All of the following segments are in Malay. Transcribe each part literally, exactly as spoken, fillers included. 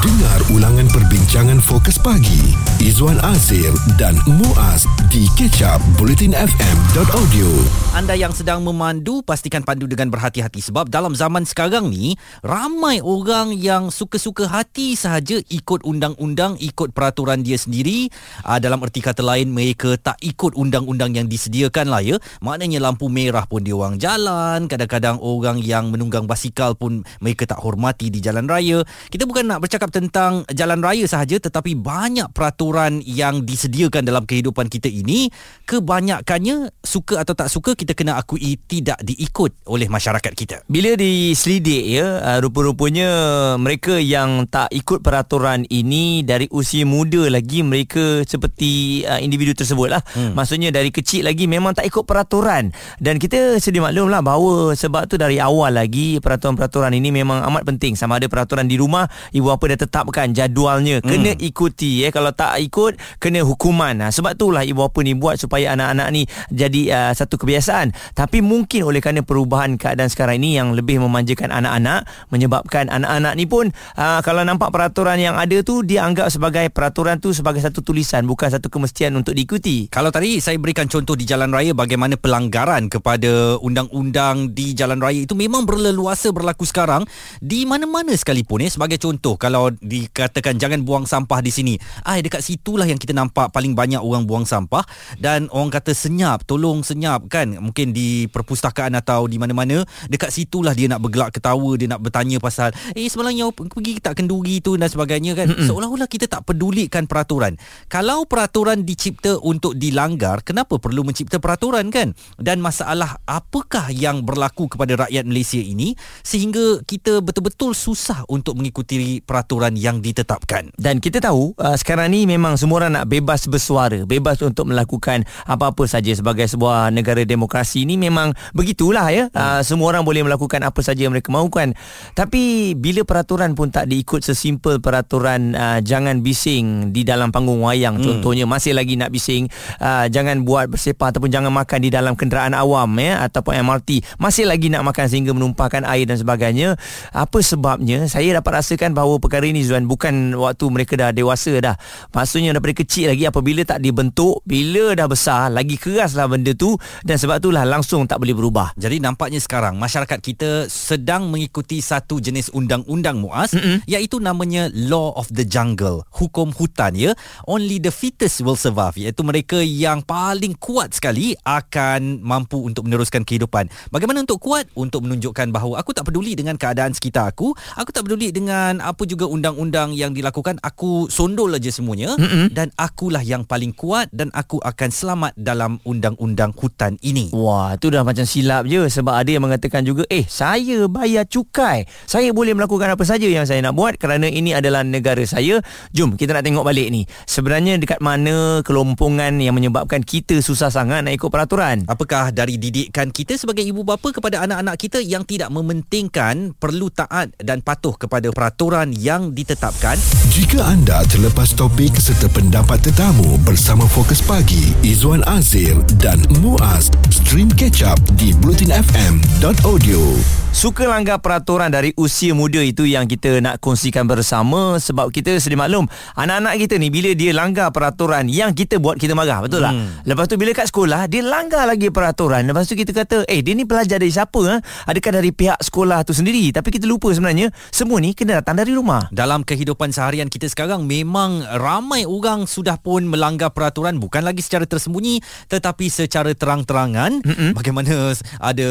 Dengar ulangan perbincangan Fokus Pagi Izwan Azir dan Muaz di Kicap bulletin f m dot audio. Anda yang sedang memandu, pastikan pandu dengan berhati-hati, sebab dalam zaman sekarang ni ramai orang yang suka-suka hati sahaja ikut undang-undang, ikut peraturan dia sendiri. Aa, dalam erti kata lain, mereka tak ikut undang-undang yang disediakan lah ya. Maknanya lampu merah pun diorang jalan, kadang-kadang orang yang menunggang basikal pun mereka tak hormati di jalan raya. Kita bukan nak bercakap tentang jalan raya sahaja, tetapi banyak peraturan yang disediakan dalam kehidupan kita ini, kebanyakannya suka atau tak suka kita kena akui tidak diikut oleh masyarakat kita. Bila diselidik ya, rupa-rupanya mereka yang tak ikut peraturan ini dari usia muda lagi mereka seperti individu tersebutlah. Hmm. Maksudnya dari kecil lagi memang tak ikut peraturan, dan kita sedia maklumlah bahawa sebab tu dari awal lagi peraturan-peraturan ini memang amat penting. Sama ada peraturan di rumah, ibu apa dah tetapkan jadualnya, kena hmm. ikuti eh. Kalau tak ikut, kena hukuman. ha, Sebab itulah ibu bapa ni buat supaya anak-anak ni jadi uh, satu kebiasaan. Tapi mungkin oleh kerana perubahan keadaan sekarang ini yang lebih memanjakan anak-anak, menyebabkan anak-anak ni pun uh, kalau nampak peraturan yang ada tu, dia anggap sebagai peraturan tu sebagai satu tulisan, bukan satu kemestian untuk diikuti. Kalau tadi saya berikan contoh di jalan raya, bagaimana pelanggaran kepada undang-undang di jalan raya itu memang berleluasa berlaku sekarang di mana-mana sekalipun eh. Sebagai contoh, kalau dikatakan jangan buang sampah di sini, ah dekat situlah yang kita nampak paling banyak orang buang sampah, dan orang kata senyap, tolong senyap kan, mungkin di perpustakaan atau di mana-mana, dekat situlah dia nak bergelak ketawa, dia nak bertanya pasal eh semalamnya pergi tak kenduri tu dan sebagainya kan. Mm-mm. Seolah-olah kita tak pedulikan peraturan. Kalau peraturan dicipta untuk dilanggar, kenapa perlu mencipta peraturan kan? Dan masalah apakah yang berlaku kepada rakyat Malaysia ini sehingga kita betul-betul susah untuk mengikuti peraturan yang ditetapkan. Dan kita tahu uh, sekarang ni memang semua orang nak bebas bersuara, bebas untuk melakukan apa-apa saja. Sebagai sebuah negara demokrasi ni memang begitulah ya. Uh, semua orang boleh melakukan apa saja yang mereka mahukan. Tapi bila peraturan pun tak diikut, sesimpel peraturan uh, jangan bising di dalam panggung wayang. Hmm. Contohnya masih lagi nak bising, uh, jangan buat bersepah ataupun jangan makan di dalam kenderaan awam ya, ataupun M R T. Masih lagi nak makan sehingga menumpahkan air dan sebagainya. Apa sebabnya? Saya dapat rasakan bahawa perkara ini Zuan, bukan waktu mereka dah dewasa dah. Maksudnya daripada kecil lagi, apabila tak dibentuk, bila dah besar lagi keraslah benda tu, dan sebab itulah langsung tak boleh berubah. Jadi nampaknya sekarang masyarakat kita sedang mengikuti satu jenis undang-undang, Muaz, mm-hmm. iaitu namanya Law of the Jungle, hukum hutan ya. Only the fittest will survive, iaitu mereka yang paling kuat sekali akan mampu untuk meneruskan kehidupan. Bagaimana untuk kuat? Untuk menunjukkan bahawa aku tak peduli dengan keadaan sekitar aku, aku tak peduli dengan apa juga undang undang-undang yang dilakukan, aku sondol aja semuanya, mm-hmm. dan akulah yang paling kuat dan aku akan selamat dalam undang-undang hutan ini. Wah, itu dah macam silap je, sebab ada yang mengatakan juga, eh saya bayar cukai, saya boleh melakukan apa saja yang saya nak buat kerana ini adalah negara saya. Jom kita nak tengok balik ni, sebenarnya dekat mana kelompongan yang menyebabkan kita susah sangat nak ikut peraturan. Apakah dari didikan kita sebagai ibu bapa kepada anak-anak kita yang tidak mementingkan perlu taat dan patuh kepada peraturan yang ditetapkan? Jika anda terlepas topik serta pendapat tetamu bersama Fokus Pagi Izwan Azir dan Muaz, stream catch up di bulletin f m dot audio. Suka langgar peraturan dari usia muda, itu yang kita nak kongsikan bersama. Sebab kita sedia maklum, anak-anak kita ni bila dia langgar peraturan yang kita buat, kita marah, betul tak? Hmm. Lepas tu bila kat sekolah dia langgar lagi peraturan, lepas tu kita kata, eh dia ni pelajar dari siapa? Ha? Adakah dari pihak sekolah tu sendiri? Tapi kita lupa sebenarnya semua ni kena datang dari rumah. Dalam kehidupan seharian kita sekarang memang ramai orang sudah pun melanggar peraturan, bukan lagi secara tersembunyi tetapi secara terang-terangan. Mm-mm. Bagaimana ada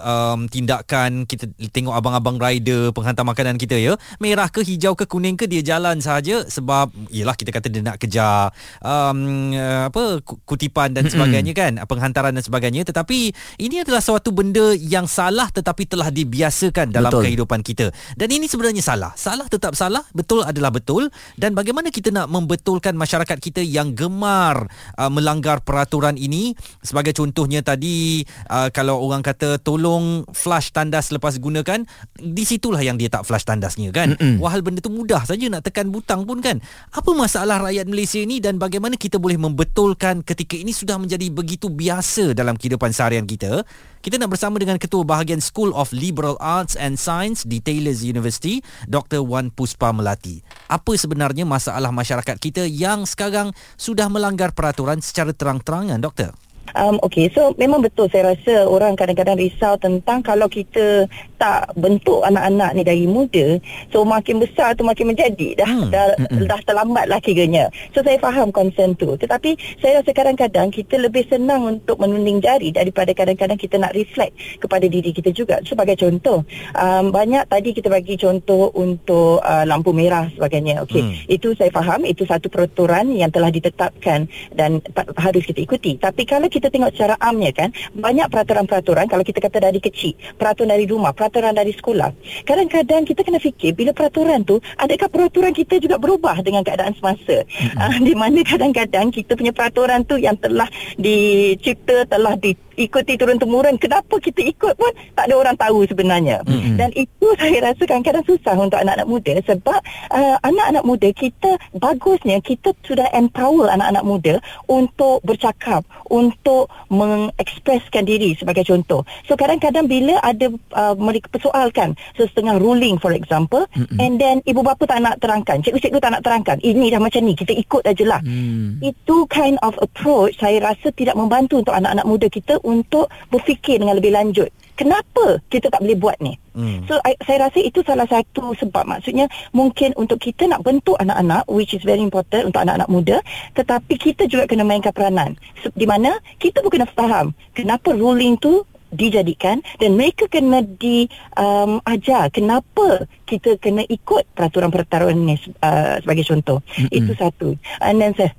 um, tindakan, kita tengok abang-abang rider penghantar makanan kita ya, merah ke hijau ke kuning ke, dia jalan sahaja sebab yelah kita kata dia nak kejar um, apa kutipan dan Mm-mm. sebagainya kan, penghantaran dan sebagainya. Tetapi ini adalah suatu benda yang salah tetapi telah dibiasakan dalam Betul. kehidupan kita, dan ini sebenarnya salah. Salah tetap salah, betul adalah betul. Dan bagaimana kita nak membetulkan masyarakat kita yang gemar uh, melanggar peraturan ini? Sebagai contohnya tadi, uh, kalau orang kata tolong flush tandas lepas gunakan, di situlah yang dia tak flush tandasnya kan. Mm-mm. Wahal benda tu mudah saja, nak tekan butang pun kan. Apa masalah rakyat Malaysia ini, dan bagaimana kita boleh membetulkan ketika ini sudah menjadi begitu biasa dalam kehidupan seharian kita? Kita nak bersama dengan Ketua Bahagian School of Liberal Arts and Science di Taylor's University, Doktor Wan Puspa Melati. apa sebenarnya masalah masyarakat kita yang sekarang sudah melanggar peraturan secara terang-terangan, Doktor? Um, Okey, so memang betul, saya rasa orang kadang-kadang risau tentang kalau kita tak bentuk anak-anak ni dari muda, so makin besar tu makin menjadi, dah, hmm. dah, hmm. dah terlambat lah kiranya. So saya faham concern tu, tetapi saya rasa kadang-kadang kita lebih senang untuk menunding jari daripada kadang-kadang kita nak reflect kepada diri kita juga. Sebagai contoh, um, banyak tadi kita bagi contoh untuk uh, lampu merah sebagainya. Okey, hmm. itu saya faham, itu satu peraturan yang telah ditetapkan dan ta- harus kita ikuti. Tapi kalau kita kita tengok secara amnya kan, banyak peraturan-peraturan kalau kita kata dari kecil, peraturan dari rumah, peraturan dari sekolah. Kadang-kadang kita kena fikir bila peraturan tu, adakah peraturan kita juga berubah dengan keadaan semasa? Mm-hmm. Uh, di mana kadang-kadang kita punya peraturan tu yang telah dicipta, telah diikuti turun-temurun, kenapa kita ikut pun tak ada orang tahu sebenarnya. Mm-hmm. Dan itu saya rasa kadang-kadang susah untuk anak-anak muda, sebab uh, anak-anak muda kita, bagusnya kita sudah empower anak-anak muda untuk bercakap, untuk untuk mengekspreskan diri sebagai contoh. So kadang-kadang bila ada uh, mereka persoalkan setengah ruling for example, mm-hmm. and then ibu bapa tak nak terangkan, cikgu-cikgu tak nak terangkan, ini dah macam ni, kita ikut aja lah. Mm. Itu kind of approach saya rasa tidak membantu untuk anak-anak muda kita untuk berfikir dengan lebih lanjut. Kenapa kita tak boleh buat ni? Hmm. So, I, saya rasa itu salah satu sebab. Maksudnya, mungkin untuk kita nak bentuk anak-anak, which is very important untuk anak-anak muda, tetapi kita juga kena mainkan peranan. So, di mana kita pun kena faham kenapa ruling tu dijadikan dan mereka kena diajar um, kenapa kita kena ikut peraturan-peraturan ni uh, sebagai contoh. Mm-hmm. Itu satu. And then saya...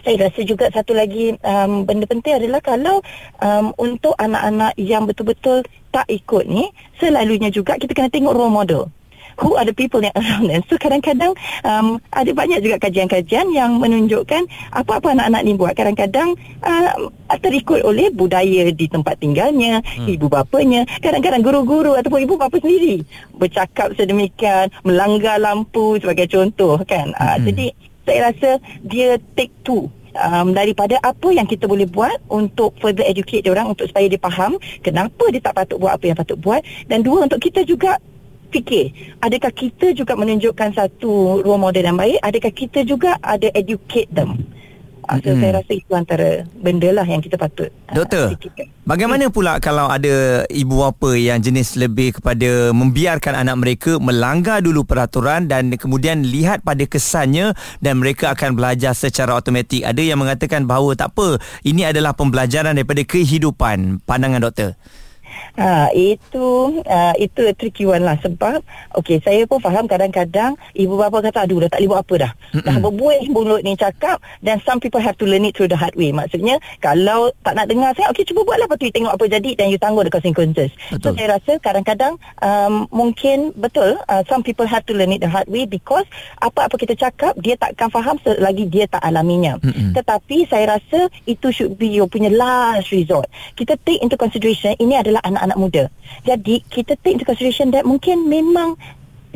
Saya rasa juga satu lagi um, benda penting adalah kalau um, untuk anak-anak yang betul-betul tak ikut ni, selalunya juga kita kena tengok role model. Who are the people yang around them? So kadang-kadang um, ada banyak juga kajian-kajian yang menunjukkan apa-apa anak-anak ni buat kadang-kadang uh, terikut oleh budaya di tempat tinggalnya, hmm. ibu bapanya, kadang-kadang guru-guru ataupun ibu bapa sendiri bercakap sedemikian, melanggar lampu sebagai contoh kan. hmm. uh, Jadi saya rasa dia take two um, daripada apa yang kita boleh buat untuk further educate diorang, untuk supaya dia faham kenapa dia tak patut buat apa yang patut buat, dan dua, untuk kita juga fikir adakah kita juga menunjukkan satu role model yang baik, adakah kita juga ada educate them. So, hmm. saya rasa itu antara benda lah yang kita patut. Doktor, uh, bagaimana pula kalau ada ibu bapa yang jenis lebih kepada membiarkan anak mereka melanggar dulu peraturan dan kemudian lihat pada kesannya dan mereka akan belajar secara automatik? Ada yang mengatakan bahawa tak apa, ini adalah pembelajaran daripada kehidupan. Pandangan doktor? Ha, itu uh, itu tricky one lah, sebab okay, saya pun faham kadang-kadang ibu bapa kata aduh dah tak boleh buat apa dah, Mm-mm. dah berbuih mulut ni cakap, dan some people have to learn it through the hard way. Maksudnya kalau tak nak dengar saya, okay cuba buatlah, lepas tu tengok apa jadi dan you tanggung the consequences. Betul. So saya rasa kadang-kadang um, mungkin betul uh, some people have to learn it the hard way, because apa-apa kita cakap dia takkan faham selagi dia tak alaminya. Mm-mm. Tetapi saya rasa itu should be your punya last resort. Kita take into consideration ini adalah anak-anak muda. Jadi kita take into consideration that mungkin memang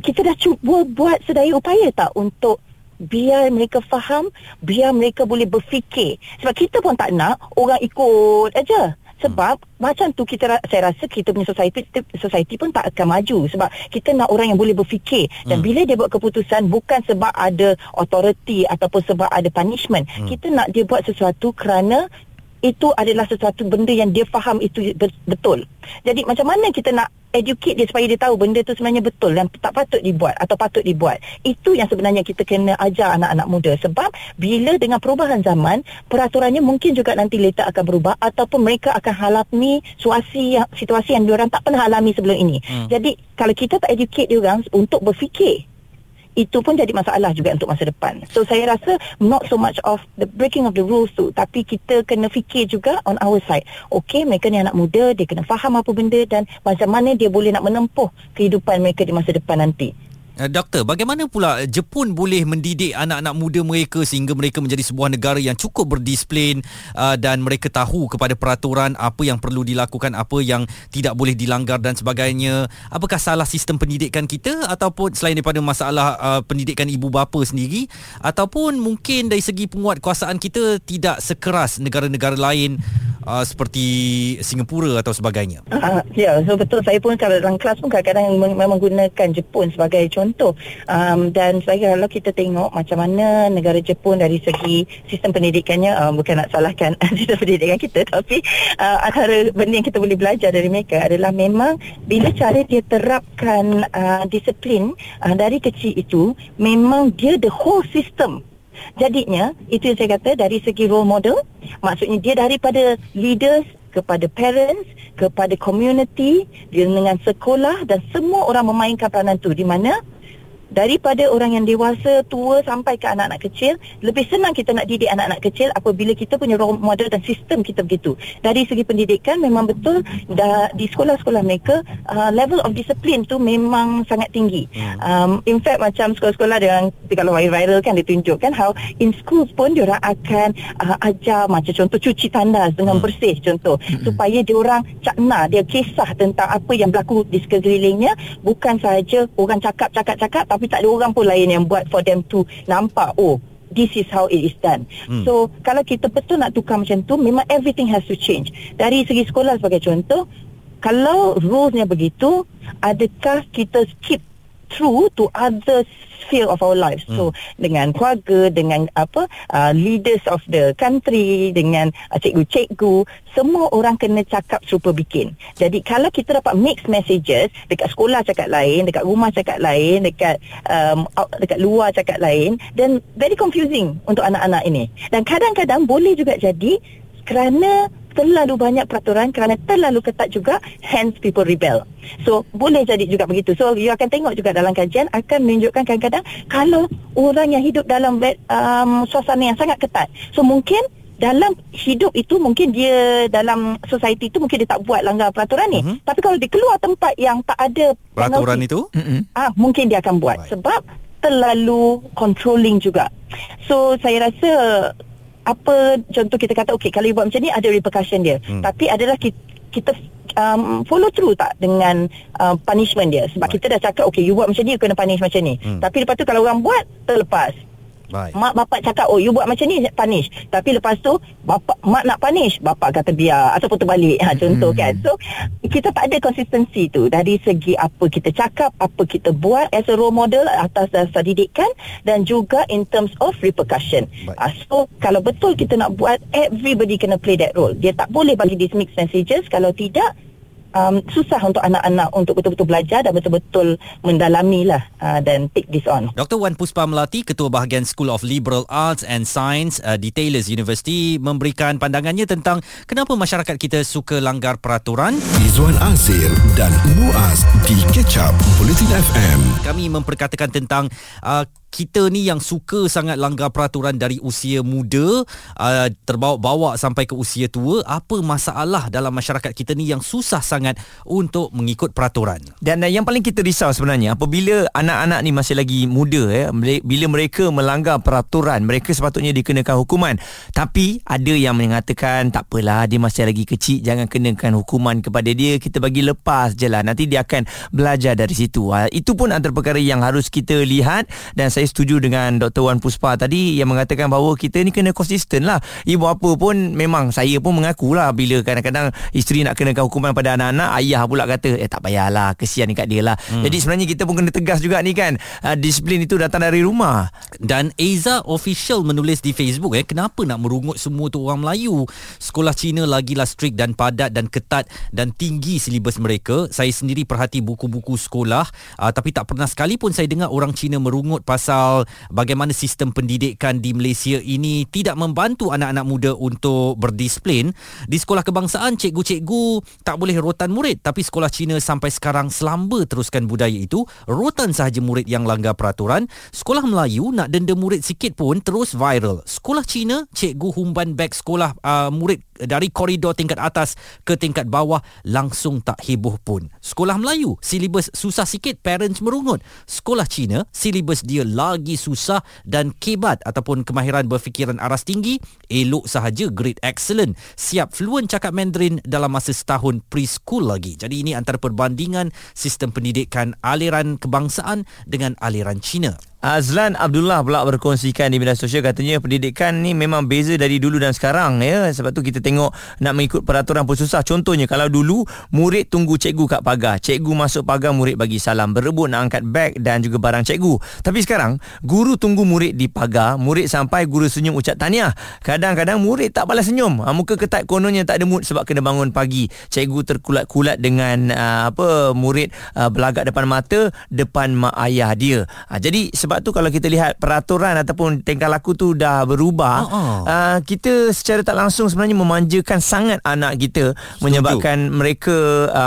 kita dah cuba buat sedaya upaya tak untuk biar mereka faham, biar mereka boleh berfikir. Sebab kita pun tak nak orang ikut aja. Sebab hmm. macam tu kita, saya rasa kita punya society society pun tak akan maju, sebab kita nak orang yang boleh berfikir, dan hmm. bila dia buat keputusan bukan sebab ada authority ataupun sebab ada punishment. Hmm. Kita nak dia buat sesuatu kerana itu adalah sesuatu benda yang dia faham itu betul. Jadi macam mana kita nak educate dia supaya dia tahu benda tu sebenarnya betul dan tak patut dibuat atau patut dibuat. Itu yang sebenarnya kita kena ajar anak-anak muda. Sebab bila dengan perubahan zaman, peraturannya mungkin juga nanti later akan berubah, ataupun mereka akan alami situasi yang, situasi yang diorang tak pernah alami sebelum ini. Hmm. Jadi kalau kita tak educate diorang untuk berfikir, itu pun jadi masalah juga untuk masa depan. So saya rasa not so much of the breaking of the rules tu, tapi kita kena fikir juga on our side. Okay, mereka ni anak muda, dia kena faham apa benda dan macam mana dia boleh nak menempuh kehidupan mereka di masa depan nanti. Doktor, bagaimana pula Jepun boleh mendidik anak-anak muda mereka sehingga mereka menjadi sebuah negara yang cukup berdisiplin uh, dan mereka tahu kepada peraturan apa yang perlu dilakukan, apa yang tidak boleh dilanggar dan sebagainya? Apakah salah sistem pendidikan kita, ataupun selain daripada masalah uh, pendidikan ibu bapa sendiri, ataupun mungkin dari segi penguatkuasaan kita tidak sekeras negara-negara lain uh, seperti Singapura atau sebagainya. Uh, ya, yeah, so betul. Saya pun kalau dalam kelas pun kadang-kadang memang gunakan Jepun sebagai contoh. Um, dan saya kalau kita tengok macam mana negara Jepun dari segi sistem pendidikannya, um, bukan nak salahkan sistem pendidikan kita, tapi uh, antara benda yang kita boleh belajar dari mereka adalah memang bila cara dia terapkan uh, disiplin uh, dari kecil itu, memang dia the whole system. Jadinya, itu yang saya kata dari segi role model, maksudnya dia daripada leaders kepada parents, kepada community, dia dengan sekolah dan semua orang memainkan peranan tu, di mana daripada orang yang dewasa, tua sampai ke anak-anak kecil, lebih senang kita nak didik anak-anak kecil apabila kita punya role model dan sistem kita begitu. Dari segi pendidikan memang betul dah, di sekolah-sekolah mereka uh, level of discipline tu memang sangat tinggi. Um, in fact macam sekolah-sekolah yang kalau viral kan ditunjukkan how in school pun diorang akan uh, ajar macam contoh cuci tandas dengan bersih contoh, supaya diorang cakna, dia kisah tentang apa yang berlaku di sekelilingnya, bukan sahaja orang cakap-cakap-cakap tapi tak ada orang pun lain yang buat for them to nampak, oh, this is how it is done. Hmm. So, kalau kita betul nak tukar macam tu, memang everything has to change. Dari segi sekolah sebagai contoh, kalau rulesnya begitu, adakah kita skip through to other sphere of our lives? Hmm. So, dengan keluarga, dengan apa uh, leaders of the country, dengan uh, cikgu-cikgu, semua orang kena cakap serupa bikin. Jadi, kalau kita dapat mixed messages, dekat sekolah cakap lain, dekat rumah cakap lain, dekat um, out, dekat luar cakap lain, then very confusing untuk anak-anak ini. Dan kadang-kadang boleh juga jadi kerana terlalu banyak peraturan, kerana terlalu ketat juga, hence people rebel. So, boleh jadi juga begitu. So, you akan tengok juga dalam kajian akan menunjukkan kadang-kadang kalau orang yang hidup dalam um, suasana yang sangat ketat, so mungkin dalam hidup itu mungkin dia dalam society itu mungkin dia tak buat langgar peraturan ni. Uh-huh. Tapi kalau dia keluar tempat yang tak ada peraturan penalti, itu, ah, mungkin dia akan buat. Right. Sebab terlalu controlling juga. So, saya rasa apa contoh kita kata okey kalau you buat macam ni ada repercussion dia, hmm. tapi adalah kita, kita um, follow through tak dengan uh, punishment dia, sebab right. kita dah cakap okey you buat macam ni you kena punish macam ni, hmm. tapi lepas tu kalau orang buat terlepas, right. mak bapak cakap oh you buat macam ni punish, tapi lepas tu bapak mak nak punish bapak kata biar ataupun terbalik, ha, contoh hmm. kan. So kita tak ada konsistensi tu dari segi apa kita cakap, apa kita buat as a role model atas dasar didikan dan juga in terms of repercussion. Uh, so kalau betul kita nak buat, everybody kena play that role. Dia tak boleh bagi these mixed messages, kalau tidak um, susah untuk anak-anak untuk betul-betul belajar dan betul-betul mendalamilah uh, dan take this on. Doktor Wan Puspa Melati, Ketua Bahagian School of Liberal Arts and Science uh, di Taylor's University, memberikan pandangannya tentang kenapa masyarakat kita suka langgar peraturan. Izwan Azir dan Muaz di Kicap Bulletin F M. Kami memperkatakan tentang uh, kita ni yang suka sangat langgar peraturan dari usia muda, uh, terbawa-bawa sampai ke usia tua. Apa masalah dalam masyarakat kita ni yang susah sangat untuk mengikut peraturan? Dan uh, yang paling kita risau sebenarnya, apabila anak-anak ni masih lagi muda, eh, bila mereka melanggar peraturan, mereka sepatutnya dikenakan hukuman. Tapi ada yang mengatakan, takpelah dia masih lagi kecil, jangan kenakan hukuman kepada dia, kita bagi lepas je lah, nanti dia akan belajar dari situ. Uh, itu pun antara perkara yang harus kita lihat. Dan saya setuju dengan Doktor Wan Puspa tadi yang mengatakan bahawa kita ni kena konsisten lah. Ibu apa pun, memang saya pun mengakulah bila kadang-kadang isteri nak kenakan hukuman pada anak-anak, ayah pula kata eh tak payahlah, kesian dekat dia lah. Hmm. Jadi sebenarnya kita pun kena tegas juga ni kan. Uh, disiplin itu datang dari rumah. Dan Aiza Official menulis di Facebook, eh, kenapa nak merungut semua tu orang Melayu? Sekolah Cina lagilah strict dan padat dan ketat dan tinggi silibus mereka. Saya sendiri perhati buku-buku sekolah, uh, tapi tak pernah sekali pun saya dengar orang Cina merungut pasal bagaimana sistem pendidikan di Malaysia ini tidak membantu anak-anak muda untuk berdisiplin. Di sekolah kebangsaan, cikgu-cikgu tak boleh rotan murid, tapi sekolah Cina sampai sekarang selamba teruskan budaya itu, rotan sahaja murid yang langgar peraturan. Sekolah Melayu nak denda murid sikit pun terus viral. Sekolah Cina, cikgu humban beg sekolah uh, murid dari koridor tingkat atas ke tingkat bawah, langsung tak heboh pun. Sekolah Melayu, silibus susah sikit, parents merungut. Sekolah Cina, silibus dia lagi susah dan kebat ataupun kemahiran berfikiran aras tinggi, elok sahaja grade excellent, siap fluent cakap Mandarin dalam masa setahun preschool lagi. Jadi ini antara perbandingan sistem pendidikan aliran kebangsaan dengan aliran Cina. Azlan Abdullah pula berkongsikan di media sosial, katanya pendidikan ni memang beza dari dulu dan sekarang ya. Sebab tu kita tengok nak mengikut peraturan pun susah. Contohnya kalau dulu murid tunggu cikgu kat pagar, cikgu masuk pagar murid bagi salam, berebut nak angkat beg dan juga barang cikgu. Tapi sekarang guru tunggu murid di pagar, murid sampai guru senyum ucap tahniah. Kadang-kadang murid tak balas senyum, muka ketat kononnya tak ada mood sebab kena bangun pagi. Cikgu terkulat-kulat dengan uh, apa murid uh, belagak depan mata depan mak ayah dia. Uh, jadi sebab tu kalau kita lihat peraturan ataupun tingkah laku tu dah berubah, uh-uh. uh, kita secara tak langsung sebenarnya memanjakan sangat anak kita. Setuju. Menyebabkan mereka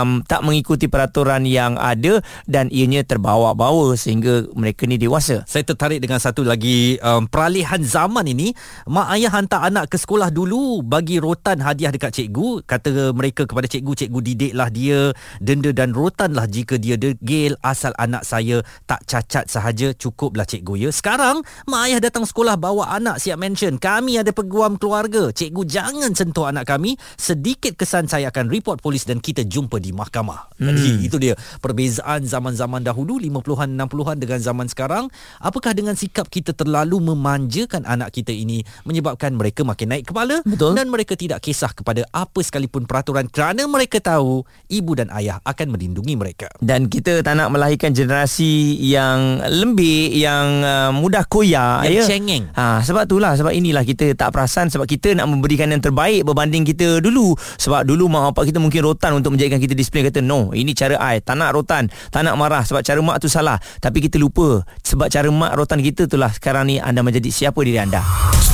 um, tak mengikuti peraturan yang ada dan ianya terbawa-bawa sehingga mereka ni dewasa. Saya tertarik dengan satu lagi um, peralihan zaman ini. Mak ayah hantar anak ke sekolah dulu, bagi rotan hadiah dekat cikgu. Kata mereka kepada cikgu, cikgu didiklah dia, denda dan rotanlah jika dia degil, asal anak saya tak cacat sahaja cukuplah cikgu ya. Sekarang mak ayah datang sekolah bawa anak siap mention, kami ada peguam keluarga, cikgu jangan sentuh anak kami, sedikit kesan saya akan report polis dan kita jumpa di mahkamah. hmm. Jadi itu dia perbezaan zaman-zaman dahulu lima puluhan enam puluhan dengan zaman sekarang. Apakah dengan sikap kita terlalu memanjakan anak kita ini menyebabkan mereka makin naik kepala? Betul. Dan mereka tidak kisah kepada apa sekalipun peraturan kerana mereka tahu ibu dan ayah akan melindungi mereka. Dan kita tak nak melahirkan generasi yang lembik, yang uh, mudah koyak, yang ya? cengeng. Ha, sebab itulah, sebab inilah kita tak perasan, sebab kita nak memberikan yang terbaik berbanding kita dulu. Sebab dulu mak bapak kita mungkin rotan untuk menjadikan kita disiplin, kata no, ini cara I, tak nak rotan, tak nak marah sebab cara mak tu salah. Tapi kita lupa sebab cara mak rotan kita itulah sekarang ni anda menjadi siapa diri anda.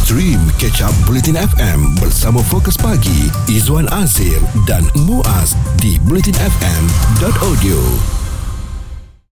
Stream Kicap Bulletin F M bersama Fokus Pagi, Izwan Azir dan Muaz di bulletin f m dot audio.